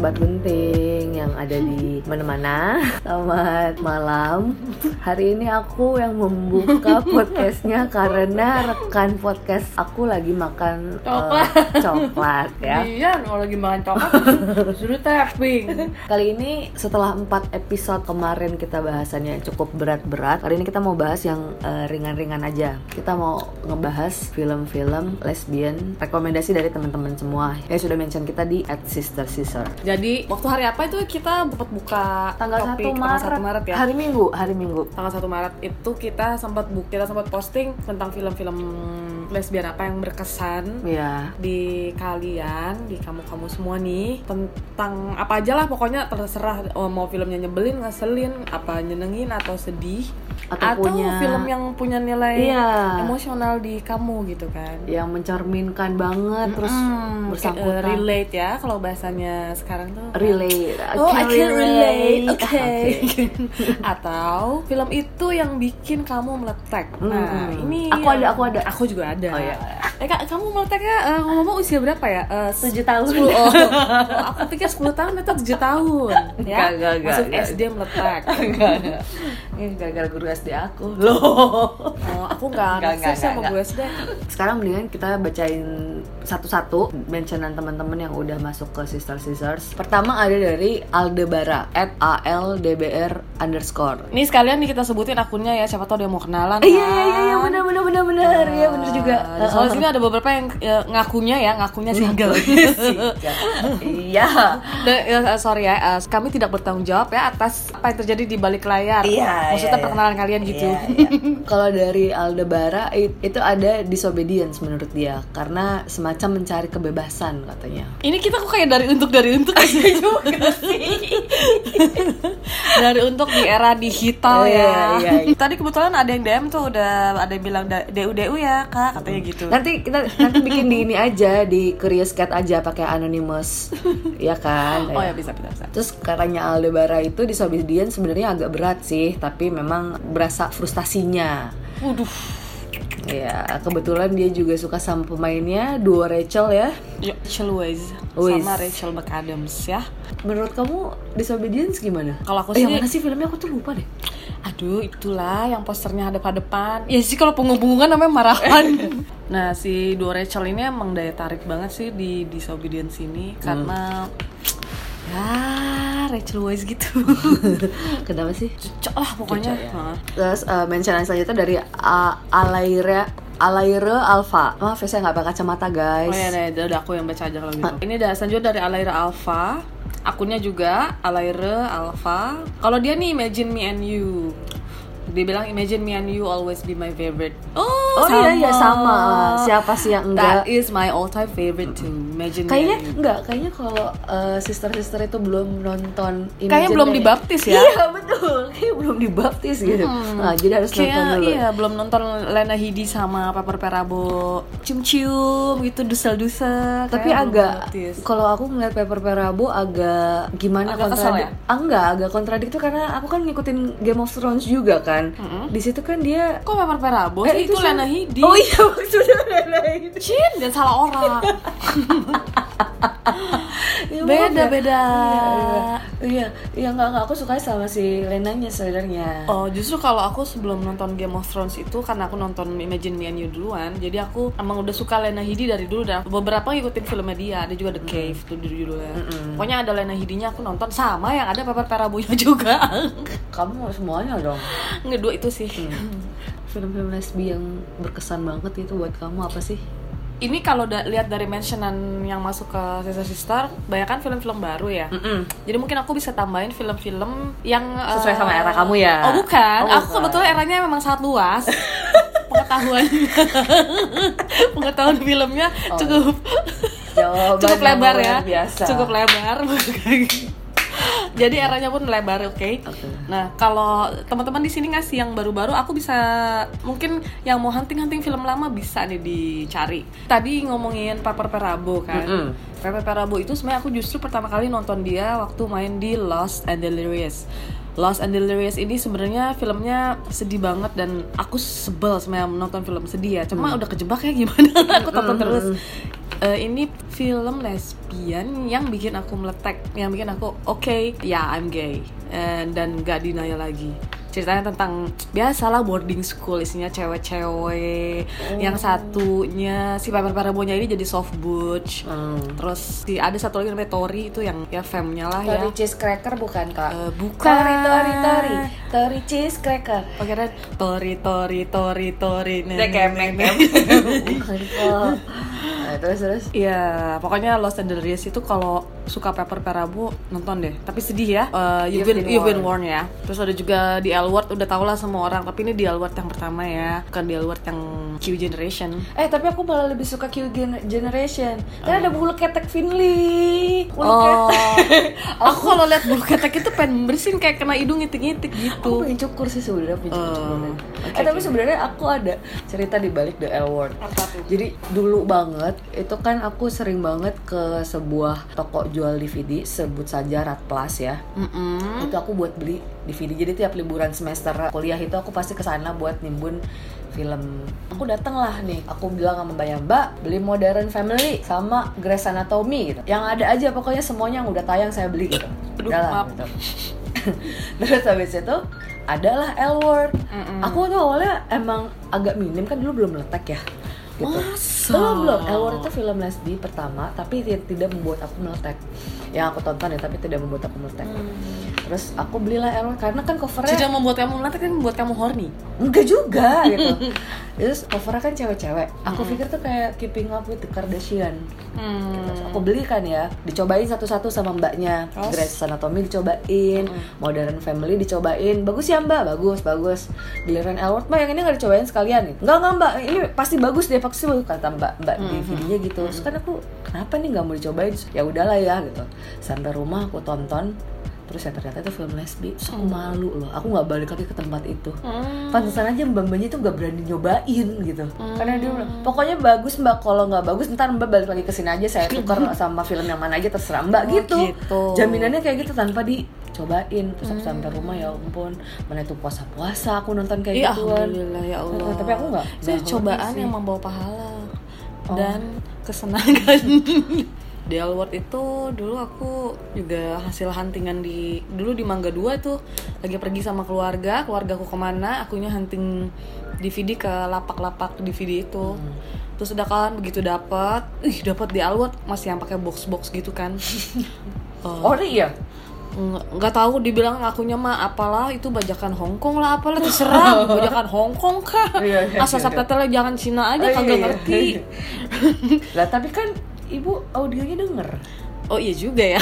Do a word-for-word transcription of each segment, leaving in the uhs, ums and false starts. Sobat Gunting yang ada di mana-mana. Selamat malam. Hari ini aku yang membuka podcastnya karena rekan podcast aku lagi makan coklat, uh, coklat ya. Iya, kalau lagi makan coklat disuruh tapping. Kali ini setelah empat episode kemarin kita bahasannya cukup berat-berat, kali ini kita mau bahas yang uh, ringan-ringan aja. Kita mau ngebahas film-film lesbian rekomendasi dari teman-teman semua. Ya sudah mention kita di et sister sister. Jadi waktu hari apa itu kita sempat buka tanggal topik, satu Maret. Tanggal satu Maret ya. Hari Minggu, hari Minggu. Tanggal satu Maret itu kita sempat buka, kita sempat posting tentang film-film lesbian apa yang berkesan yeah. di kalian, di kamu-kamu semua nih. Tentang apa aja lah pokoknya, terserah mau filmnya nyebelin, ngeselin, apa nyenengin atau sedih. Atau, atau punya film yang punya nilai iya. emosional di kamu gitu kan, yang mencerminkan banget, mm-hmm. terus bersangkutan, uh, relate ya kalau bahasanya sekarang tuh relate, I oh I can relate, oke okay. okay. Atau film itu yang bikin kamu meletek. Nah mm. ini aku ada, aku ada, aku juga ada. Oh, iya. Eh kak, kamu meleteknya uh, ngomong usia berapa ya? Uh, tujuh tahun. sepuluh, oh. Aku pikir sepuluh tahun itu tujuh tahun ya? Gak, gak, gak, masuk gak. S D meletek. Gak, gak. Ini gara-gara guru S D aku loh. Oh, aku gak akses sama guru S D. Sekarang mendingan kita bacain satu-satu mentionan teman-teman yang udah masuk ke Sister Sisters. Pertama ada dari Aldebara at A L D B R underscore. Ini sekalian nih kita sebutin akunnya ya, siapa tau dia mau kenalan. Iya iya iya benar benar benar benar iya benar juga. Soalnya sini ada beberapa yang ngakunya ya ngakunya single. Iya. Sorry ya, kami tidak bertanggung jawab ya atas apa yang terjadi di balik layar. Iya. Maksudnya yeah, perkenalan yeah. kalian gitu. Yeah, yeah. Kalau dari Aldebara it, itu ada disobedience menurut dia karena semacam mencari kebebasan katanya. Ini kita kok kayak dari untuk dari untuk aja juga sih. Dari untuk di era digital yeah, ya. Yeah, yeah. Tadi kebetulan ada yang D M tuh udah ada yang bilang D U D U ya kak katanya gitu. Nanti kita nanti bikin di ini aja di Curious Cat aja pakai anonymous ya kan. Oh ya, ya bisa bisa. Terus katanya Aldebara itu disobedience sebenarnya agak berat sih tapi tapi memang berasa frustasinya. Waduh. Ya, kebetulan dia juga suka sama pemainnya, duo Rachel ya. Ya, Rachel Weisz sama Rachel McAdams ya. Menurut kamu Disobedience gimana? Kalau aku sih, eh, yang mana sih filmnya aku tuh lupa deh. Aduh, itulah yang posternya hadap-hadapan. Ya sih kalau punggung-punggungan namanya marahan. Nah, si duo Rachel ini emang daya tarik banget sih di Disobedience ini karena hmm. ah, Rachel Weisz gitu. Kenapa sih? Cocok lah pokoknya. Cucok, ya. Terus uh, mention selanjutnya dari uh, Alire Alire Alpha. Maaf ya saya nggak pakai kacamata guys. Oh ya, ya, udah aku yang baca aja kalau gitu. Ini udah selanjutnya dari Alire Alpha. Akunnya juga Alire Alpha. Kalau dia nih Imagine Me and You. Dia bilang Imagine Me and You always be my favorite. Oh, oh sama. Iya, iya sama. Siapa sih yang enggak? That is my all-time favorite too. Imagine kayaknya Me and You. Enggak, kayaknya kalau uh, sister-sister itu belum nonton Imagine. Kayaknya belum dibaptis ya? Iya, betul. Kayaknya belum dibaptis gitu. Hmm. Nah, jadi harus kayak, nonton dulu. Iya, belum nonton Lena Headey sama Pepper Perabo cium-cium gitu, dusel-dusel. Tapi agak kalau aku ngeliat Pepper Perabo agak gimana kontradik. Ya? Ah, enggak, agak kontradik tuh karena aku kan ngikutin Game of Thrones juga kan. Mm-hmm. Di situ kan dia kok Pepper Perabo eh, itu, itu Lena Headey. Oh iya maksudnya Lena Headey. Cin, dan salah orang. Ya, beda-beda. Iya, iya enggak enggak aku suka sama si Lenanya sebenarnya. Oh, justru kalau aku sebelum nonton Game of Thrones itu karena aku nonton Imagine Me and You duluan, jadi aku emang udah suka Lena Headey dari dulu dan beberapa ngikutin filmnya dia, ada juga The Cave mm. tuh judulnya. Mm-mm. Pokoknya ada Lena Headey-nya aku nonton sama yang ada Pepper Perabo-nya juga. Kamu semuanya dong. Ngedua itu sih. Hmm. Film-film lesbi yang berkesan banget itu buat kamu apa sih? Ini kalau da- lihat dari mentionan yang masuk ke Sister Sister, banyak kan film-film baru ya. Mm-mm. Jadi mungkin aku bisa tambahin film-film yang sesuai uh... sama era kamu ya. Oh bukan, oh, aku bukan. Kebetulan eranya memang sangat luas. Pengetahuan, pengetahuan filmnya oh. cukup, cukup lebar ya, biasa. Cukup lebar. Jadi eranya pun lebar, oke. Okay? Okay. Nah, kalau teman-teman di sini ngasih yang baru-baru, aku bisa mungkin yang mau hunting-hunting film lama bisa nih dicari. Tadi ngomongin Pepper Perabo kan. Mm-hmm. Pepper Perabo itu sebenarnya aku justru pertama kali nonton dia waktu main di Lost and Delirious. Lost and Delirious ini sebenarnya filmnya sedih banget dan aku sebel sebenarnya nonton film sedih ya. Cuma hmm. udah kejebak ya gimana, aku tonton terus. uh, ini film lesbian yang bikin aku meletek, yang bikin aku oke, okay, ya yeah, I'm gay, and, dan gak denial lagi. Ceritanya tentang biasalah boarding school, isinya cewek-cewek. Oh. Yang satunya si Pepper Parabonya ini jadi soft butch. Hmm. Terus si ada satu lagi namanya Tori, itu yang ya femnya lah Tori ya. Tori cheese cracker bukan kak? Uh, bukan. Tori Tori Tori Tori cheese cracker. Oke dan Tori Tori Tori Tori. Dia kayak meme. Terus terus. Iya, pokoknya Lost and Delirious itu kalau suka Pepper Perabo nonton deh. Tapi sedih ya. Uh, you've been you've been warned ya. Terus ada juga The L Word, udah tau lah semua orang. Tapi ini The L Word yang pertama ya, bukan The L Word yang Q Generation. Eh tapi aku malah lebih suka Q Generation. Karena um. ada bulu ketek Finley. Bulu oh. ketek. Aku kalau lihat bulu ketek itu pengen bersin kayak kena hidung ngitik-ngitik gitu. Aku pengen cukur sih sebenarnya. Um. Okay, eh tapi okay. Sebenarnya aku ada cerita di balik The L Word. Apa tuh? Jadi dulu banget. Itu kan aku sering banget ke sebuah toko jual D V D, sebut saja Rat Plus ya. Mm-mm. Itu aku buat beli D V D. Jadi tiap liburan semester kuliah itu aku pasti kesana buat nimbun film. Aku dateng lah nih, aku bilang sama mbaknya, mbak beli Modern Family sama Grey's Anatomy gitu. Yang ada aja pokoknya semuanya yang udah tayang saya beli gitu. Aduh, maaf gitu. Terus habis itu adalah L Word. Mm-mm. Aku tuh awalnya emang agak minim kan, dulu belum meletek ya gitu. Masa? Belum, belum. L Word itu film lesbi pertama, tapi tidak membuat aku meletek. Yang aku tonton ya, tapi tidak membuat aku meletek. Hmm. Terus aku belilah L Word, karena kan covernya tidak membuat kamu meletek, kan membuat kamu horny? Enggak juga gitu. Terus covernya kan cewek-cewek. Aku hmm. pikir tuh kayak Keeping Up with the Kardashian. Hmm. Gitu. Aku beli kan ya, dicobain satu-satu sama mbaknya. Grey's Anatomy dicobain, hmm. Modern Family dicobain. Bagus ya mbak, bagus, bagus. Giliran L Word, mbak yang ini nggak dicobain sekalian nih? Enggak, enggak mbak, ini pasti bagus deh, pasti bagus kata mbak, mbak hmm. di videonya gitu. Terus kan aku, kenapa nih nggak mau dicobain? Ya udahlah ya gitu. Sampai rumah aku tonton. Terus ya ternyata itu film lesbi. Terus aku malu loh, aku gak balik lagi ke tempat itu. hmm. Pantesan aja mbak-mbaknya tuh gak berani nyobain gitu. hmm. Karena dia pokoknya bagus mbak, kalau gak bagus ntar mbak balik lagi kesini aja, saya tukar sama film yang mana aja terserah mbak. oh, gitu. gitu Jaminannya kayak gitu tanpa dicobain. Terus aku hmm. sampai rumah, ya ampun, mana itu puasa-puasa aku nonton kayak ya, gituan. Alhamdulillah ya Allah. Tapi aku gak, itu cobaan yang membawa pahala oh. dan kesenangan. The L Word itu dulu aku juga hasil huntingan di dulu di Mangga dua tuh, lagi pergi sama keluarga, keluarga aku kemana, akunya hunting D V D ke lapak-lapak D V D itu. Hmm. Terus udah kan begitu dapat, ih dapat The L Word, masih yang pakai box-box gitu kan. uh, oh iya. Nggak tahu, dibilang ngakunya mah apalah itu bajakan Hongkong lah apalah, diserang bajakan Hongkong kah? Asal subtitle jangan Cina aja, kagak ngerti. Lah tapi kan ibu audionya denger. Oh iya juga ya.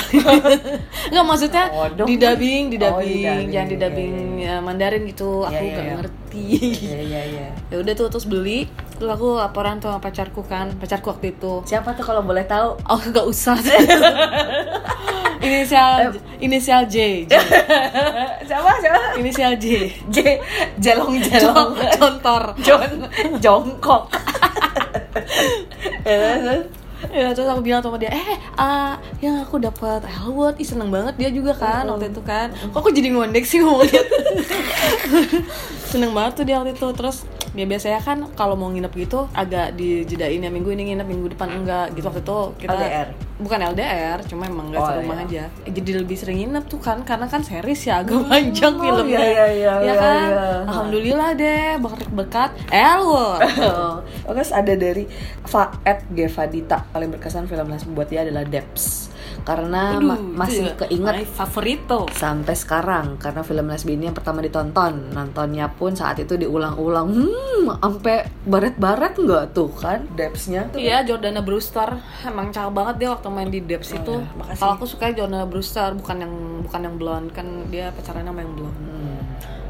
Nggak maksudnya oh, didabing, didabing, oh, jangan didabing yeah, yeah. Mandarin gitu. Aku yeah, yeah, gak yeah. ngerti. Yeah, yeah, yeah. Ya udah tuh terus beli. Terus aku laporan tuh sama pacarku kan, pacarku waktu itu. Siapa tuh kalau boleh tahu? Oh nggak usah. Inisial inisial J. J. Siapa siapa? Inisial J. J. Jelong jelong. Contor. Jon. Jongkok. Ya terus aku bilang sama dia, eh uh, yang aku dapat L Word, ih seneng banget dia juga kan oh. waktu itu kan. Kok aku jadi ngondek sih ngomongnya. Seneng banget tuh dia waktu itu. Terus dia biasanya kan kalau mau nginep gitu agak dijedain ya, minggu ini nginep, minggu depan enggak gitu. Waktu itu kita L D R. Bukan L D R, cuma emang enggak oh, serumah iya. aja. Jadi lebih sering nginep tuh kan, karena kan series ya agak panjang oh, filmnya. Iya, iya, iya, ya kan? Iya, iya. Alhamdulillah deh, berkat L Word. Oke, ada dari Faed Gevadita. Paling berkesan film lesbi buat dia adalah D E B S karena Aduh, ma- masih keinget favorito sampai sekarang, karena film lesbi ini yang pertama ditonton, nontonnya pun saat itu diulang-ulang hmm sampai baret-baret nggak tuh kan D E B S-nya tuh iya Jordana Brewster emang cakep banget dia waktu main di D E B S oh, itu ya, kalau aku suka Jordana Brewster bukan yang bukan yang blonde kan, dia pacarannya sama yang blonde. hmm.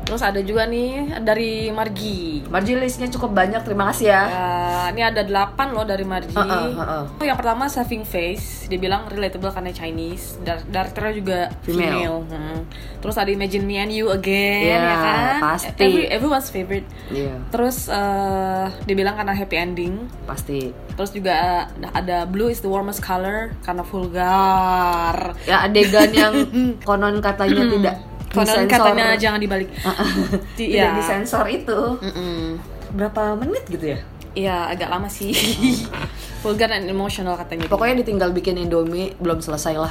Terus ada juga nih dari Margie. Margie listnya cukup banyak, terima kasih ya. Uh, ini ada delapan loh dari Margie. Uh, uh, uh, uh. Yang pertama Saving Face, dia bilang relatable karena Chinese. Directornya juga female. female. Hmm. Terus ada Imagine Me and You again, yeah, ya kan? Pasti. Every, everyone's favorite. Yeah. Terus uh, dia bilang karena happy ending. Pasti. Terus juga uh, ada Blue is the Warmest Color karena vulgar. Ya adegan yang konon katanya tidak. Konon katanya jangan dibalik. Tidak ya. Disensor itu. Mm-mm. Berapa menit gitu ya? Iya agak lama sih. Vulgar and emotional katanya. Pokoknya ditinggal bikin Indomie belum selesai lah.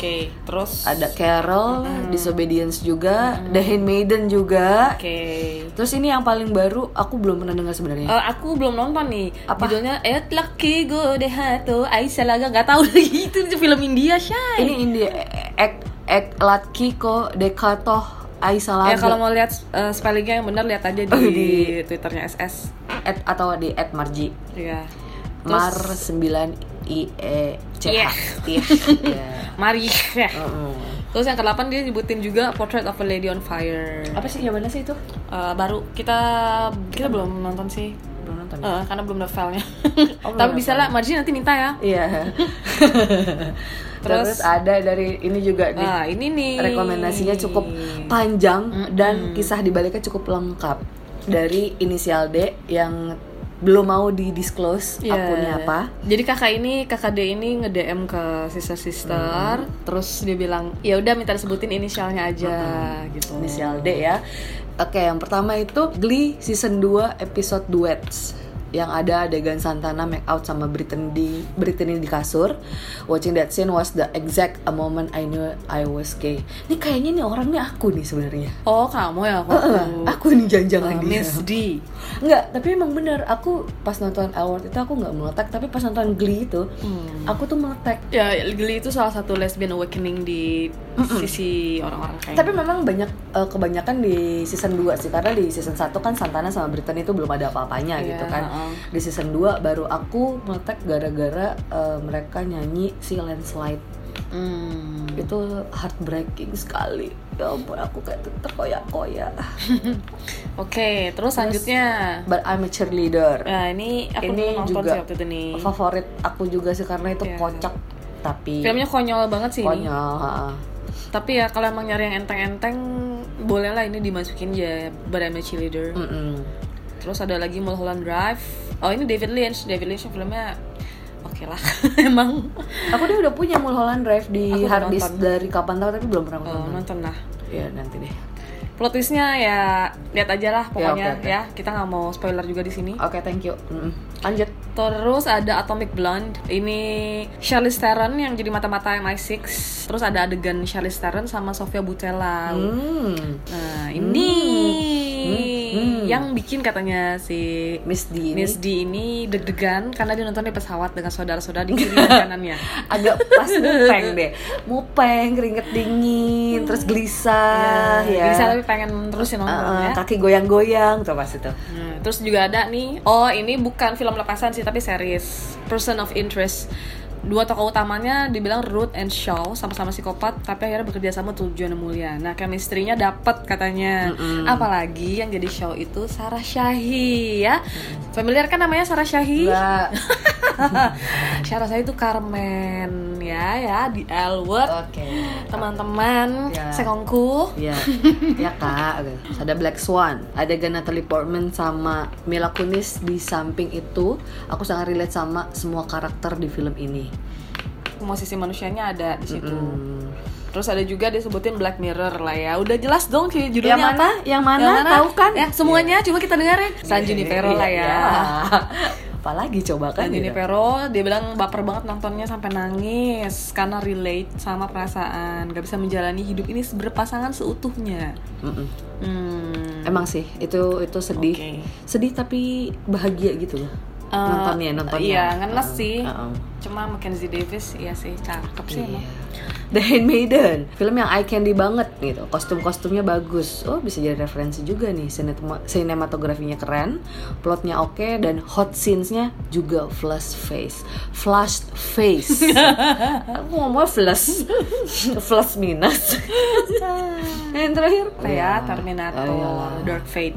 Oke, okay, terus ada Carol, mm. Disobedience juga, mm. The Handmaiden juga. Oke. Okay. Terus ini yang paling baru, aku belum pernah dengar sebenarnya. Uh, aku belum nonton nih. Apa? Judulnya Et Lucky Go Dehato, Aisyah Laga, nggak tahu lagi itu film India, Shay. Ini India. Ek Ek Lucky Go Dehato, Aisyah Laga. Ya kalau mau lihat uh, spellingnya yang benar lihat aja di, di Twitternya S S at, atau di at Margie. Iya. Mar sembilan I E C H. Iya. Mari. Uh-uh. Terus yang kedelapan dia nyebutin juga Portrait of a Lady on Fire. Apa sih yang mana sih itu? Uh, baru kita kita, kita belum nonton sih. Belum nonton. Uh, karena belum ada filenya. Oh, tapi bisa lah, Margie nanti minta ya. Iya. Terus, Terus ada dari ini juga nih. Ah, ini nih. Rekomendasinya cukup panjang mm-hmm. dan kisah dibaliknya cukup lengkap dari inisial D yang belum mau di-disclose yeah. akunnya apa. Jadi kakak ini, kakak D ini nge-D M ke sister-sister mm. Terus dia bilang, ya udah minta disebutin inisialnya aja mm. gitu. Inisial D ya. Oke, okay, yang pertama itu Glee season dua episode Duets, yang ada adegan Santana make out sama Briten di Briten di kasur. Watching that scene was the exact a moment I knew I was gay. Ini kayaknya nih orangnya aku nih sebenarnya. Oh, kamu ya aku. Uh-uh. Aku nih jangan-jangan uh, dia. Miss D. Enggak, tapi emang bener aku pas nonton L Word itu aku enggak meletek, tapi pas nonton Glee itu hmm. aku tuh meletek. Ya, Glee itu salah satu lesbian awakening di Mm-mm. sisi orang-orang kayak. Tapi memang banyak uh, kebanyakan di season dua sih, karena di season satu kan Santana sama Briten itu belum ada apa-apanya yeah. gitu kan. Di season dua baru aku meletek gara-gara uh, mereka nyanyi si Landslide mm. Itu heartbreaking sekali. Ya ampun, aku kayak terkoyak-koyak. Oke, okay, terus, terus selanjutnya But I'm a Cheerleader. Nah ini aku ini juga sih waktu itu nih. Favorit aku juga sih karena itu yeah. kocak. Tapi filmnya konyol banget sih. Konyol ini. Tapi ya kalau emang nyari yang enteng-enteng bolehlah ini dimasukin ya, But I'm a Cheerleader. Mm-mm. Terus ada lagi Mulholland Drive. Oh ini David Lynch. David Lynch filmnya oke okay lah. Emang aku dia udah punya Mulholland Drive di hard disk dari kapan tahu tapi belum pernah nonton. Oh, nonton lah. Iya nanti deh. Plot twistnya ya lihat aja lah pokoknya ya, okay, okay. ya. Kita nggak mau spoiler juga di sini. Oke okay, thank you. Mm-mm. Lanjut. Terus ada Atomic Blonde. Ini Charlize Theron yang jadi mata-mata M I enam. Terus ada adegan Charlize Theron sama Sofia Boutella. Hmm. Nah ini. Hmm. Hmm. Yang bikin katanya si Miss D ini, Miss D ini deg-degan karena dia nonton di pesawat dengan saudara-saudara di kiri dan kanannya. Agak pas mupeng deh. Mupeng, keringet dingin, terus gelisah ya, ya. Gelisah tapi pengen terusin nonton uh, ya. Kaki goyang-goyang tuh pas itu. Hmm. Terus juga ada nih, oh ini bukan film lepasan sih tapi series Person of Interest. Dua tokoh utamanya dibilang Ruth and Shaw, sama-sama psikopat tapi akhirnya bekerja sama tujuan yang mulia. Nah, chemistry-nya dapat katanya. Mm-mm. Apalagi yang jadi Shaw itu Sarah Shahi ya. Mm. Familiar kan namanya Sarah Shahi? Enggak. Sarah Shahi itu Carmen ya ya di L Word. Oke. Okay. Teman-teman yeah. sekongku. Iya. Yeah. Ya Kak. Ada Black Swan, ada Natalie Portman sama Mila Kunis di samping itu. Aku sangat relate sama semua karakter di film ini. Semua sisi manusianya ada di situ. Mm-hmm. Terus ada juga disebutin Black Mirror lah ya. Udah jelas dong sih judulnya yang mana, apa? Yang mana? Yang mana? Tahu kan? Ya, semuanya yeah. cuma kita dengerin. San Junipero yeah. lah ya. Yeah. Apalagi coba kan ini Pero dia bilang baper banget nontonnya sampai nangis karena relate sama perasaan gak bisa menjalani hidup ini berpasangan seutuhnya. Hmm. Emang sih itu itu sedih okay. sedih tapi bahagia gitu loh. Uh, nontonnya nontonnya iya ngenes uh, sih uh, uh. Cuma Mackenzie Davis iya sih cakep sih yeah. The Handmaiden, film yang eye candy banget gitu, kostum-kostumnya bagus, oh bisa jadi referensi juga nih, sinematografinya keren, plotnya oke okay, dan hot scenes-nya juga flash face, flash face, aku ngomongnya flash, flash minus, yang terakhir ya Terminator, Ayalah. Dark Fate.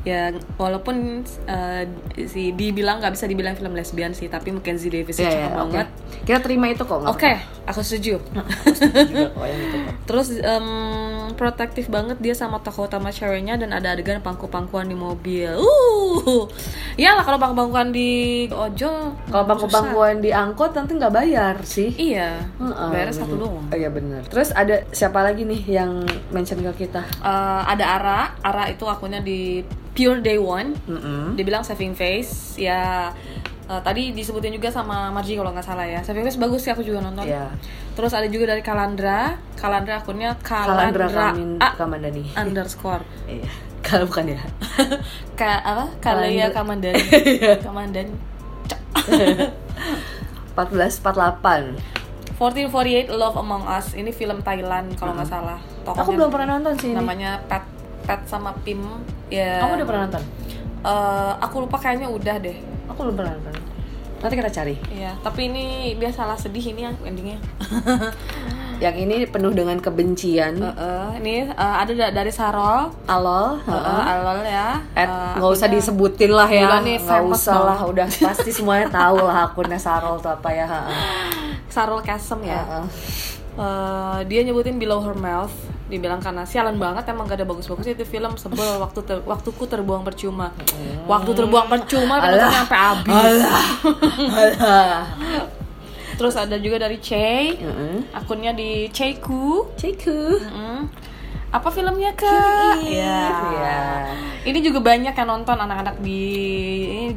Ya walaupun uh, si dibilang nggak bisa dibilang film lesbian sih tapi Mackenzie Davis yeah, cakep yeah, banget okay. Kita terima itu kok oke okay, aku setuju, aku setuju kok, itu, kok. Terus um, protektif banget dia sama tokoh utama ceweknya dan ada adegan pangku-pangkuan di mobil uh iyalah kalau pangku-pangkuan di ojol kalau pangku-pangkuan di angkot nanti nggak bayar sih iya uh-uh, bayar satu doang oh, iya benar. Terus ada siapa lagi nih yang mention ke kita uh, ada Ara Ara itu akunnya di Pure Day One, mm-hmm. Dia bilang Saving Face, ya uh, tadi disebutin juga sama Margie kalau nggak salah ya. Saving Face bagus sih, aku juga nonton. Yeah. Terus ada juga dari Kalandra, Kalandra akunnya Kalandra, Kalandra Kamandani underscore. Iya. Kalau bukan ya. Ka apa? Kalia Kamandani. Kamandani. empat belas empat puluh delapan fourteen forty-eight Love Among Us. Ini film Thailand kalau nggak hmm. salah. Tokohnya aku belum pernah nonton sih. Namanya Pat, Pat sama Pim. Ya. Kamu udah pernah nonton? Uh, aku lupa, kayaknya udah deh. Aku belum pernah nonton. Nanti kita cari. Iya. Tapi ini biasalah sedih ini endingnya. Yang ini penuh dengan kebencian. Uh, uh, ini uh, ada dari Sarol, Alol, uh, uh, Alol ya. At, uh, gak usah disebutin lah ya. Gak usah lah. Udah pasti semuanya tahu lah akunnya Sarol tuh apa ya. Uh, Sarol Kasem ya. Uh, uh. Uh, dia nyebutin Below Her Mouth, dibilang karena sialan banget emang gak ada bagus-bagus itu film, sebel waktu ter- waktuku terbuang percuma. Hmm. Waktu terbuang percuma udah sampai habis. Alah. Alah. Terus ada juga dari Chey, mm-hmm. akunnya di Cheyku, Cheyku, mm-hmm. apa filmnya Kak? Iya. Yeah. Ini juga banyak yang nonton anak-anak di ini,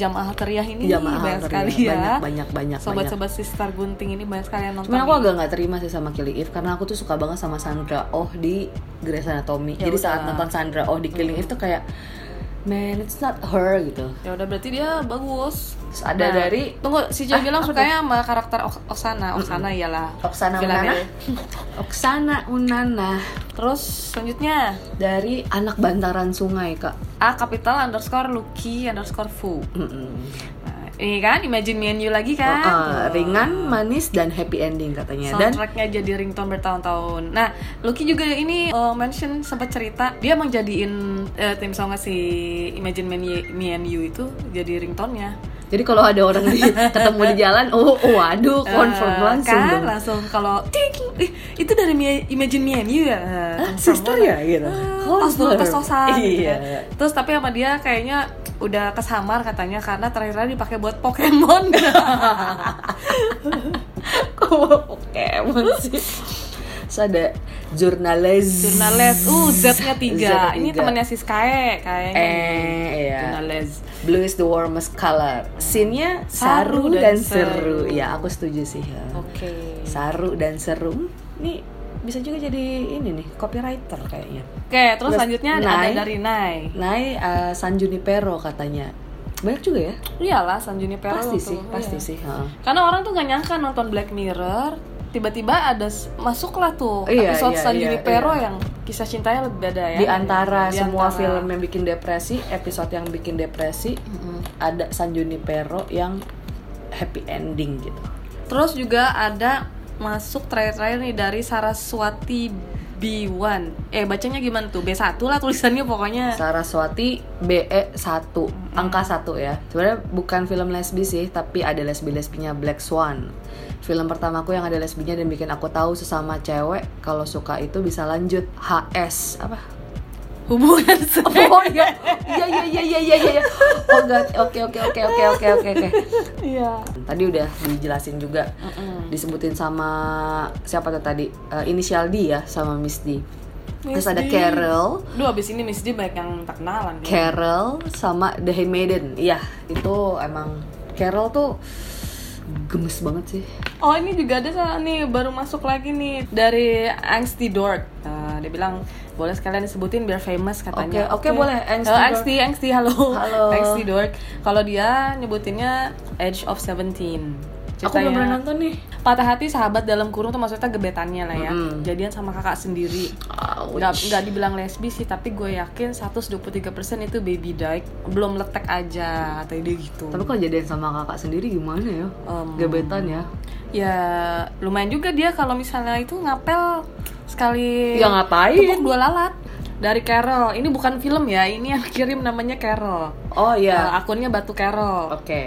jamaah tariah ini jamaah banyak sekali ya. Banyak banyak. Sobat-sobat Sister Gunting ini banyak sekali yang nonton. Cuman aku ini agak nggak terima sih sama Killing Eve, karena aku tuh suka banget sama Sandra Oh di Grey's Anatomy. Ya, jadi udah. Saat nonton Sandra Oh di Killing mm-hmm. Eve tuh kayak, man, it's not her gitu. Ya udah, berarti dia bagus. Terus ada nah, dari tunggu si Gia ah, bilang sukanya sama karakter Oksana. Oksana mm-hmm. iyalah. Oksana Unana. Oksana Unana. Terus selanjutnya dari anak bantaran sungai Kak. A capital underscore Lucky underscore Fu. Mm-hmm. Nah, ini kan Imagine Me and You lagi kan. Oh, uh, ringan, manis dan happy ending katanya. Soundtracknya dan jadi ringtone bertahun-tahun. Nah, Lucky juga ini uh, mention sempat cerita dia emang jadiin uh, tim songnya si Imagine Me and You itu jadi ringtone-nya. Jadi kalau ada orang di, ketemu di jalan, oh, oh waduh, confirm uh, langsung kan, dong. Langsung kalau ting, itu dari Imagine Me and You ya, ah, sister ya, gitu. Terus dulu kesosan, gitu ya. Terus tapi sama dia kayaknya udah kesamar katanya karena terakhir-terakhir dipakai buat Pokemon. Kok Pokemon sih? Terus ada jurnalis, jurnalis, uh Z-nya tiga. Ini temannya si Skae kayaknya. Eh, iya. Jurnalis. Blue is the Warmest Color. Scene-nya saru dan, dan seru. seru. Ya, aku setuju sih. Ya. Oke. Okay. Saru dan seru. Nih bisa juga jadi ini nih, copywriter kayaknya. Oke, okay, terus Plus, selanjutnya Nai, ada dari Nai. Nai uh, San Junipero katanya. Banyak juga ya? Iyalah San Junipero. Pasti sih, pasti iya. sih. Ha. Karena orang tuh nggak nyangka nonton Black Mirror. Tiba-tiba ada masuklah tuh iya, episode iya, San Junipero iya, iya. yang kisah cintanya lebih beda ya. Di antara di semua antara. Film yang bikin depresi, episode yang bikin depresi, mm-hmm. ada San Junipero yang happy ending gitu. Terus juga ada masuk terakhir-terakhir nih dari Saraswati B one. Eh bacanya gimana tuh? B one lah tulisannya pokoknya. Saraswati B E one, mm-hmm. angka satu ya. Sebenarnya bukan film lesbi sih, tapi ada lesbi-lesbinya. Black Swan, film pertamaku yang ada lesbinya dan bikin aku tahu sesama cewek kalau suka itu bisa lanjut. H S apa? Hubungan seks. Oh iya. Iya iya iya iya iya iya. Oh god. Oke oke oke oke oke oke oke. Iya. Tadi udah dijelasin juga. Mm-mm. Disebutin sama siapa tuh tadi? Uh, inisial D ya sama Miss D. Miss Terus D. ada Carol. Duh abis ini Miss D banyak yang tak kenalan. Carol ya. Sama The Handmaiden. Iya, itu emang Carol tuh gemes banget sih. Oh ini juga ada nih, baru masuk lagi nih dari Angsty Dork. Nah, dia bilang boleh sekalian disebutin biar famous katanya. Oke okay, oke okay, okay. Boleh. Angsty halo, Angsty, Angsty halo. Halo. Angsty Dork. Kalau dia nyebutinnya Age of seventeen. Ceritanya, aku belum pernah nonton nih. Patah hati sahabat dalam kurung tuh maksudnya gebetannya lah ya. Mm-hmm. Jadian sama kakak sendiri. Nggak, nggak dibilang lesbi sih, tapi gue yakin one hundred twenty-three persen itu baby dyke, belum letek aja atau dia gitu. Tapi kalau jadian sama kakak sendiri gimana ya? Um, Gebetan ya? Ya lumayan juga dia kalau misalnya itu ngapel sekali. Ya ngapain? Tepuk dua lalat. Dari Carol, ini bukan film ya, ini yang kirim namanya Carol. Oh iya. Nah, akunnya Batu Carol. Oke. Okay.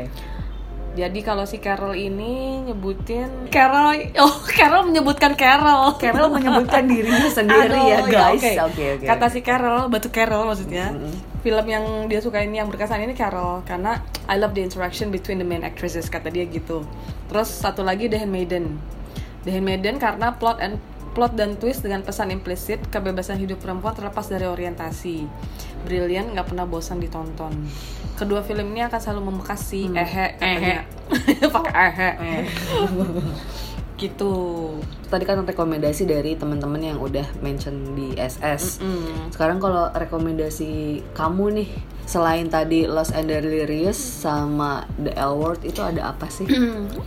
Jadi kalau si Carol ini nyebutin Carol, oh Carol menyebutkan Carol, Carol menyebutkan dirinya sendiri. Aduh, ya guys. Ya, okay. Okay, okay, kata si Carol, Batu Carol maksudnya. Mm-hmm. Film yang dia suka ini yang berkesan ini Carol karena I love the interaction between the main actresses kata dia gitu. Terus satu lagi The Handmaiden, The Handmaiden karena plot and plot dan twist dengan pesan implisit kebebasan hidup perempuan terlepas dari orientasi. Brilian, nggak pernah bosan ditonton. Kedua film ini akan selalu membekas si hmm. ehe ehe pakai ehe gitu. Tadi kan rekomendasi dari teman-teman yang udah mention di S S. Mm-mm. Sekarang kalau rekomendasi kamu nih, selain tadi Lost and Delirious sama The L Word, itu ada apa sih?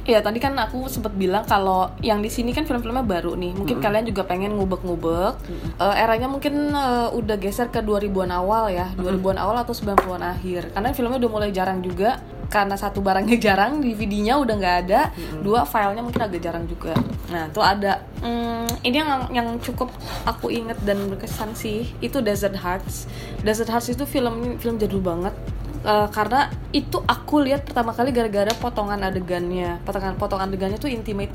Ya tadi kan aku sempat bilang kalau yang di sini kan film-filmnya baru nih. Mungkin mm-mm. kalian juga pengen ngubek-ngubek. Uh, eranya mungkin uh, udah geser ke dua ribuan awal ya, dua ribuan mm-mm. awal atau sembilan puluhan akhir. Karena filmnya udah mulai jarang juga. Karena satu barangnya jarang, D V D-nya udah nggak ada, mm-hmm. dua filenya mungkin agak jarang juga. Nah tuh ada, hmm, ini yang yang cukup aku inget dan berkesan sih, itu Desert Hearts. Desert Hearts itu film film jadul banget. Uh, karena itu aku lihat pertama kali gara-gara potongan adegannya, potongan potongan adegannya tuh intimate.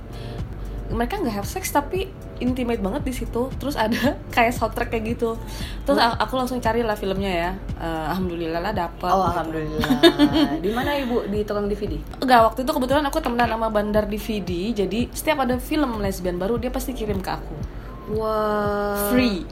Mereka nggak have sex tapi intimate banget di situ. Terus ada kayak soundtrack kayak gitu. Terus hmm. aku langsung cari lah filmnya ya. Uh, alhamdulillah lah dapat. Oh alhamdulillah. Di mana ibu di tukang D V D? Enggak, waktu itu kebetulan aku temenan sama bandar D V D. Jadi setiap ada film lesbian baru dia pasti kirim ke aku. Wah. Wow. Free.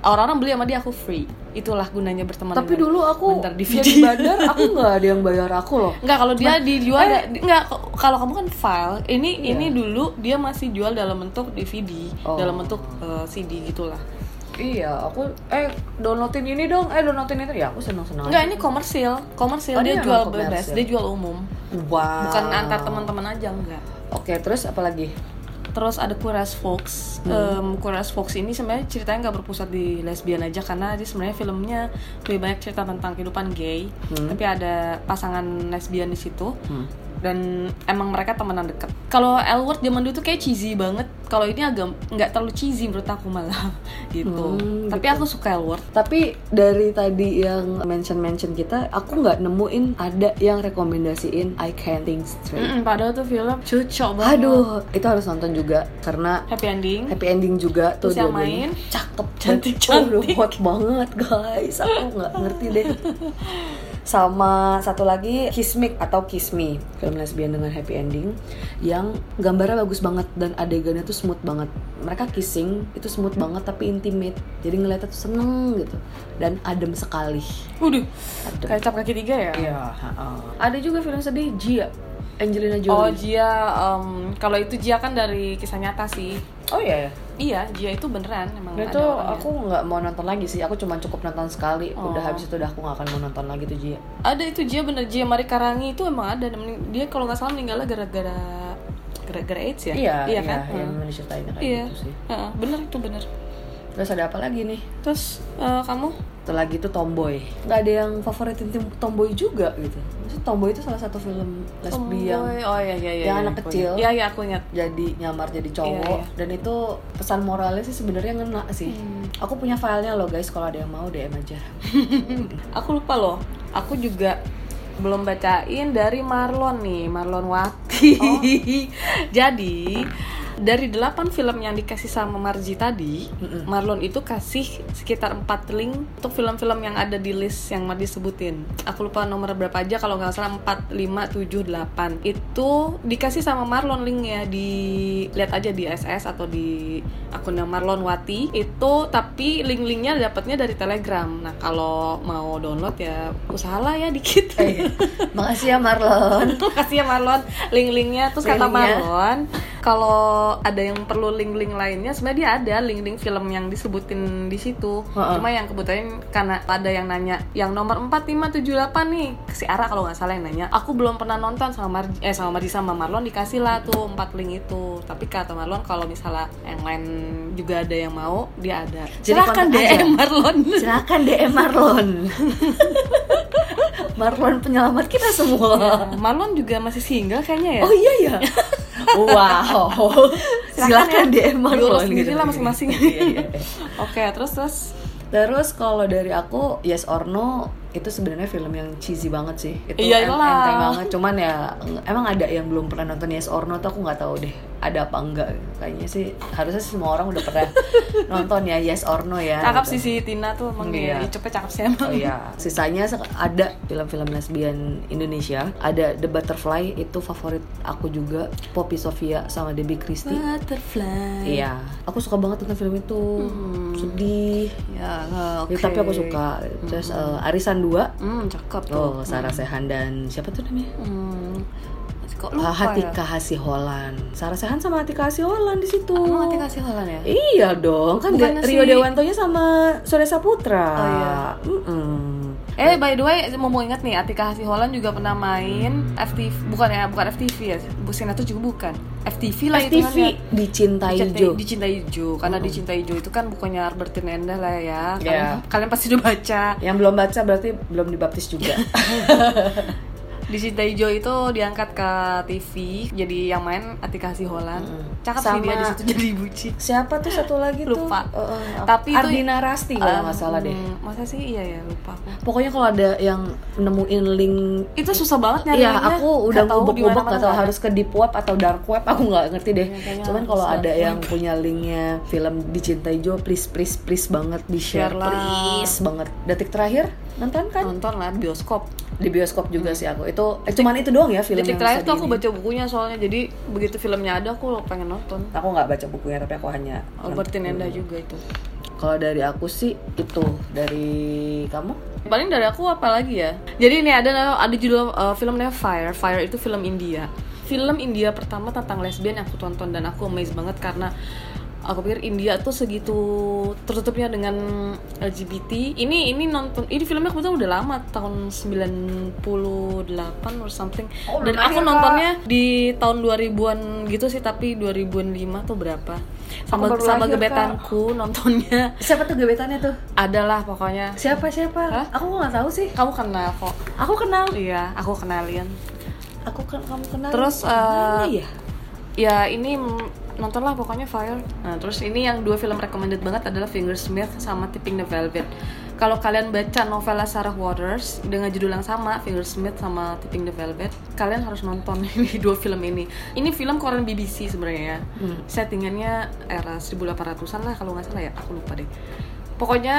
Orang-orang beli sama dia, aku free. Itulah gunanya berteman. Tapi dengan dulu aku jadi bandar, aku nggak ada yang bayar aku loh. Nggak, kalau dia Cuma, dijual eh, nggak. Kalau kamu kan file. Ini iya. ini dulu dia masih jual dalam bentuk D V D, oh. dalam bentuk uh, C D gitulah. Iya, aku eh downloadin ini dong, eh downloadin itu ya aku senang-senang. Enggak, ini komersil, komersil oh, dia, dia jual komersil. Bebas, dia jual umum. Wow. Bukan antar teman-teman aja enggak. Oke, terus apa lagi? Terus ada Kuras Fox. Hmm. Um, Kuras Fox ini sebenarnya ceritanya nggak berpusat di lesbian aja karena dia sebenarnya filmnya lebih banyak cerita tentang kehidupan gay, hmm. tapi ada pasangan lesbian di situ. Hmm. Dan emang mereka temenan dekat. Kalau L Word zaman dulu tuh kayak cheesy banget. Kalau ini agak nggak terlalu cheesy menurut aku malah gitu. Hmm, tapi gitu. Aku suka L Word. Tapi dari tadi yang mention-mention kita, aku nggak nemuin ada yang rekomendasiin I Can't Think Straight. Mm-mm, padahal tuh film cocok banget. Aduh, itu harus nonton juga karena happy ending. Happy ending juga tuh. Terus yang main cakep, cantik, cantik. Oh, hot banget guys. Aku nggak ngerti deh. Sama satu lagi Kiss Me atau Kiss Me, film lesbian dengan happy ending yang gambarnya bagus banget dan adegannya tuh smooth banget. Mereka kissing itu smooth banget tapi intimate, jadi ngeliatnya tuh seneng gitu dan adem sekali. Waduh, kayak cap kaki tiga ya? Iya. Uh. Ada juga film sedih Gia, Angelina Jolie. Oh Gia, um, kalau itu Gia kan dari kisah nyata sih. Oh iya ya? Iya, Gia itu beneran emang ada orangnya. Itu aku nggak mau nonton lagi sih, aku cuma cukup nonton sekali. Oh. Udah habis itu udah aku nggak akan mau nonton lagi tuh Gia. Ada itu Gia bener, Gia Marie Karangi itu emang ada. Dia kalau nggak salah meninggalnya gara-gara gara-gara AIDS ya? Iya, iya, iya kan? Iya, yang diceritain kayak iya. gitu sih. Uh-uh, bener itu bener. Terus ada apa lagi nih? Terus uh, kamu? Itu lagi tuh Tomboy. Gak ada yang favoritin Tomboy juga gitu. Maksudnya Tomboy itu salah satu film lesbian oh, iya, iya, iya, yang iya, anak iya, kecil. Iya iya aku ingat. Jadi nyamar jadi cowok iya, iya. Dan itu pesan moralnya sih sebenarnya ngena sih. Hmm. Aku punya filenya loh guys, kalau ada yang mau D M aja. Aku lupa loh. Aku juga belum bacain dari Marlon nih, Marlon Wati. Oh. Jadi dari delapan film yang dikasih sama Margie tadi, mm-hmm. Marlon itu kasih sekitar empat link untuk film-film yang ada di list yang Margie sebutin. Aku lupa nomor berapa aja, kalau nggak salah empat, lima, tujuh, delapan. Itu dikasih sama Marlon linknya, di lihat aja di S S atau di akunnya Marlon Wati. Itu tapi link-linknya dapatnya dari Telegram. Nah kalau mau download ya usahalah ya dikit. Eh, iya. Makasih ya Marlon. Makasih ya Marlon. Link-linknya terus link-linknya. Kata Marlon, kalau ada yang perlu link-link lainnya, sebenarnya dia ada link-link film yang disebutin di situ. Uh-uh. Cuma yang kebetulan karena ada yang nanya, yang nomor empat, lima, tujuh, delapan nih, si Ara kalau nggak salah yang nanya. Aku belum pernah nonton sama Margie, eh sama Margie sama Marlon dikasih lah tuh empat link itu. Tapi kata Marlon kalau misalnya yang lain juga ada yang mau, dia ada. Silakan D M Marlon. Silakan D M Marlon. Marlon penyelamat kita semua. Ya, Marlon juga masih single kayaknya ya. Oh iya ya. Wow, silakan, silakan D M Marlon gitu lah masing-masing. Oke, okay, terus terus terus kalau dari aku yes or no itu sebenarnya film yang cheesy banget sih. Itu en- enteng banget. Cuman ya emang ada yang belum pernah nonton Yes or No tuh aku nggak tahu deh ada apa enggak. Kayaknya sih harusnya sih semua orang udah pernah nonton ya Yes or No ya. Cakep gitu. Sih si Tina tuh emang dia hmm, ya. Cepet cakep sih emang. Oh, iya. Sisanya ada film-film lesbian Indonesia. Ada The Butterfly itu favorit aku juga. Poppy Sofia sama Debbie Christie. Butterfly. Iya. Aku suka banget tentang film itu. Hmm. Sedih. Ya, okay. Ya tapi aku suka. Terus hmm. uh, Arisan dua, hmm, cakep tuh. Oh, Sarah Shahi dan siapa tuh namanya? Hmm. Kok lupa Hatika ya? Hasiholan. Sarah Shahi sama Hatika Hasiholan di situ. Oh, Hatika Hasiholan ya? Iya dong, kan de- Rio si... Dewantonya sama Surya Saputra. Oh iya. Mm-mm. Eh by the way mau mau ingat nih Atika Hasiholan juga pernah main F T V, bukan ya bukan F T V ya, bukan itu juga bukan F T V lah itu kan ya. Dicinta Ijo. Dicinta Ijo karena mm-hmm. Dicinta Ijo itu kan bukunya Albertine Enda lah ya. Yeah. Kalian, kalian pasti udah baca. Yang belum baca berarti belum dibaptis juga. Dicinta Ijo itu diangkat ke T V jadi yang main Atika Hasiholan. Mm. Cakep sih dia di situ jadi bucin. Siapa tuh satu lagi tuh? Lupa. Uh, uh, Tapi Ardina Rasti kalau um, enggak salah deh. Masa sih iya ya lupa. Pokoknya kalau ada yang nemuin link itu susah banget nyarinya. Iya, aku udah ngubek-ngubek enggak tahu harus ke deep web atau dark web, aku enggak ngerti deh. Kayaknya cuman kalau ada yang punya linknya film Dicinta Ijo please please please banget di-share please banget. Detik terakhir nonton kan? Nonton lah bioskop. Di bioskop juga hmm. sih aku. Itu eh, cuman itu doang ya film yang terakhir tuh aku baca bukunya soalnya. Jadi begitu filmnya ada aku pengen nonton. Aku enggak baca bukunya tapi aku hanya Albertine Enda juga itu. Kalau dari aku sih itu, dari kamu? Paling dari aku apa lagi ya? Jadi ini ada ada judul uh, filmnya Fire. Fire itu film India. Film India pertama tentang lesbian yang aku tonton dan aku amazed banget karena aku pikir India tuh segitu tertutupnya dengan L G B T. Ini ini nonton ini filmnya kebetulan udah lama tahun sembilan puluh delapan or something. Oh, dan aku nontonnya di tahun dua ribuan gitu sih tapi dua ribu lima tuh berapa? Sama sama gebetanku nontonnya. Siapa tuh gebetannya tuh? Adalah pokoknya. Siapa siapa? Hah? Aku enggak tahu sih. Kamu kenal kok. Aku kenal. Iya, aku kenalin. Aku kan kamu kenal. Terus uh, ya? Ya ini nontonlah pokoknya Fire. Nah, terus ini yang dua film recommended banget adalah Fingersmith sama Tipping the Velvet. Kalau kalian baca novelnya Sarah Waters dengan judul yang sama, Fingersmith sama Tipping the Velvet, kalian harus nonton ini dua film ini. Ini film koran B B C sebenarnya ya. Hmm. Settingannya era delapan belas ratusan lah kalau nggak salah ya, aku lupa deh. Pokoknya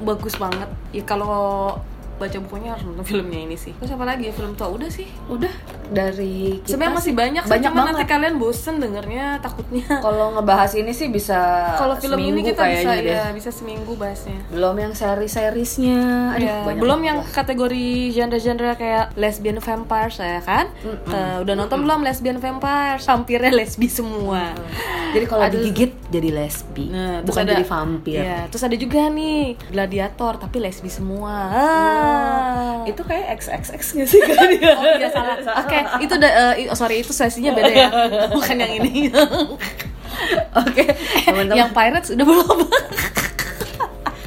bagus banget. Ya kalau baca bukunya harus nonton filmnya ini sih. Terus apa lagi ya film tua? Udah sih, udah dari kita sebenarnya masih banyak, banyak sih, cuma nanti kalian bosen dengernya takutnya. Kalau ngebahas ini sih bisa kalau film ini kita bisa deh. Ya bisa seminggu bahasnya. Belum yang seri-serisnya ya, belum yang lah. Kategori genre-genre kayak lesbian vampires ya kan. Mm-hmm. Uh, udah nonton mm-hmm. belum lesbian vampires? Vampirnya lesbi semua. Mm-hmm. Jadi kalau digigit jadi lesbi, nah, bukan ada, jadi vampir. Ya, terus ada juga nih gladiator tapi lesbi semua. Ah. Wow. Itu kayak X X X nggak sih kan? Oh iya salah. Oke, okay, itu da- uh, sorry itu sesinya beda ya, bukan yang ini. Oke, okay, teman-teman. Yang Pirates udah belum?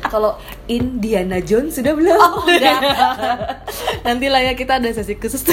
Kalau Indiana Jones sudah belum? Oh, udah. Nantilah ya kita ada sesi khusus,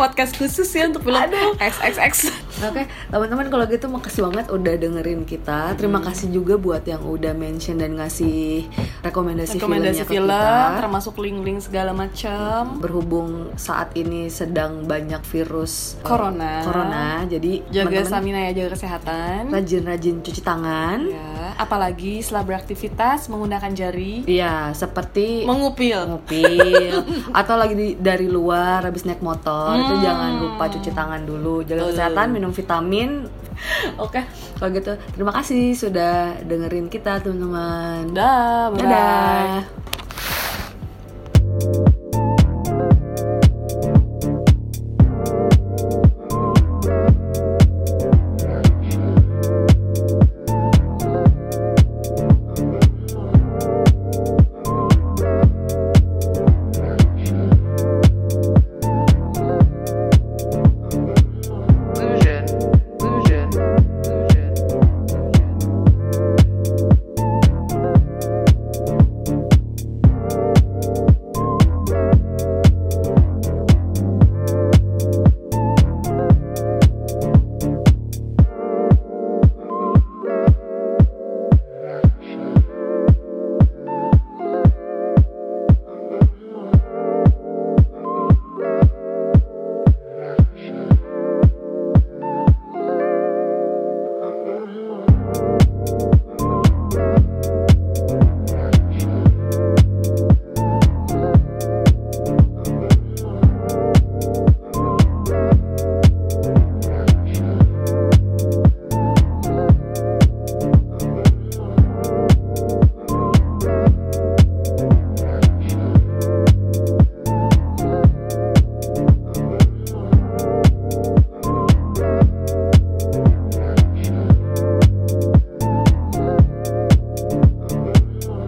podcast khusus ya untuk film X X X. Oke, okay, teman-teman kalau gitu makasih banget udah dengerin kita. Terima kasih juga buat yang udah mention dan ngasih rekomendasi, rekomendasi filmnya ke film, kita. Termasuk link-link segala macam. Berhubung saat ini sedang banyak virus Corona. Corona, jadi jaga stamina ya, jaga kesehatan. Rajin-rajin cuci tangan. Ya, apalagi setelah beraktivitas menggunakan jari. Iya, seperti mengupil, mengupil. Atau lagi di, dari luar habis naik motor hmm. itu jangan lupa cuci tangan dulu, jaga kesehatan, minum vitamin. Oke, okay. Kalau gitu terima kasih sudah dengerin kita teman-teman. Dah, dadah.